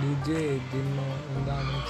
DJ Dinama.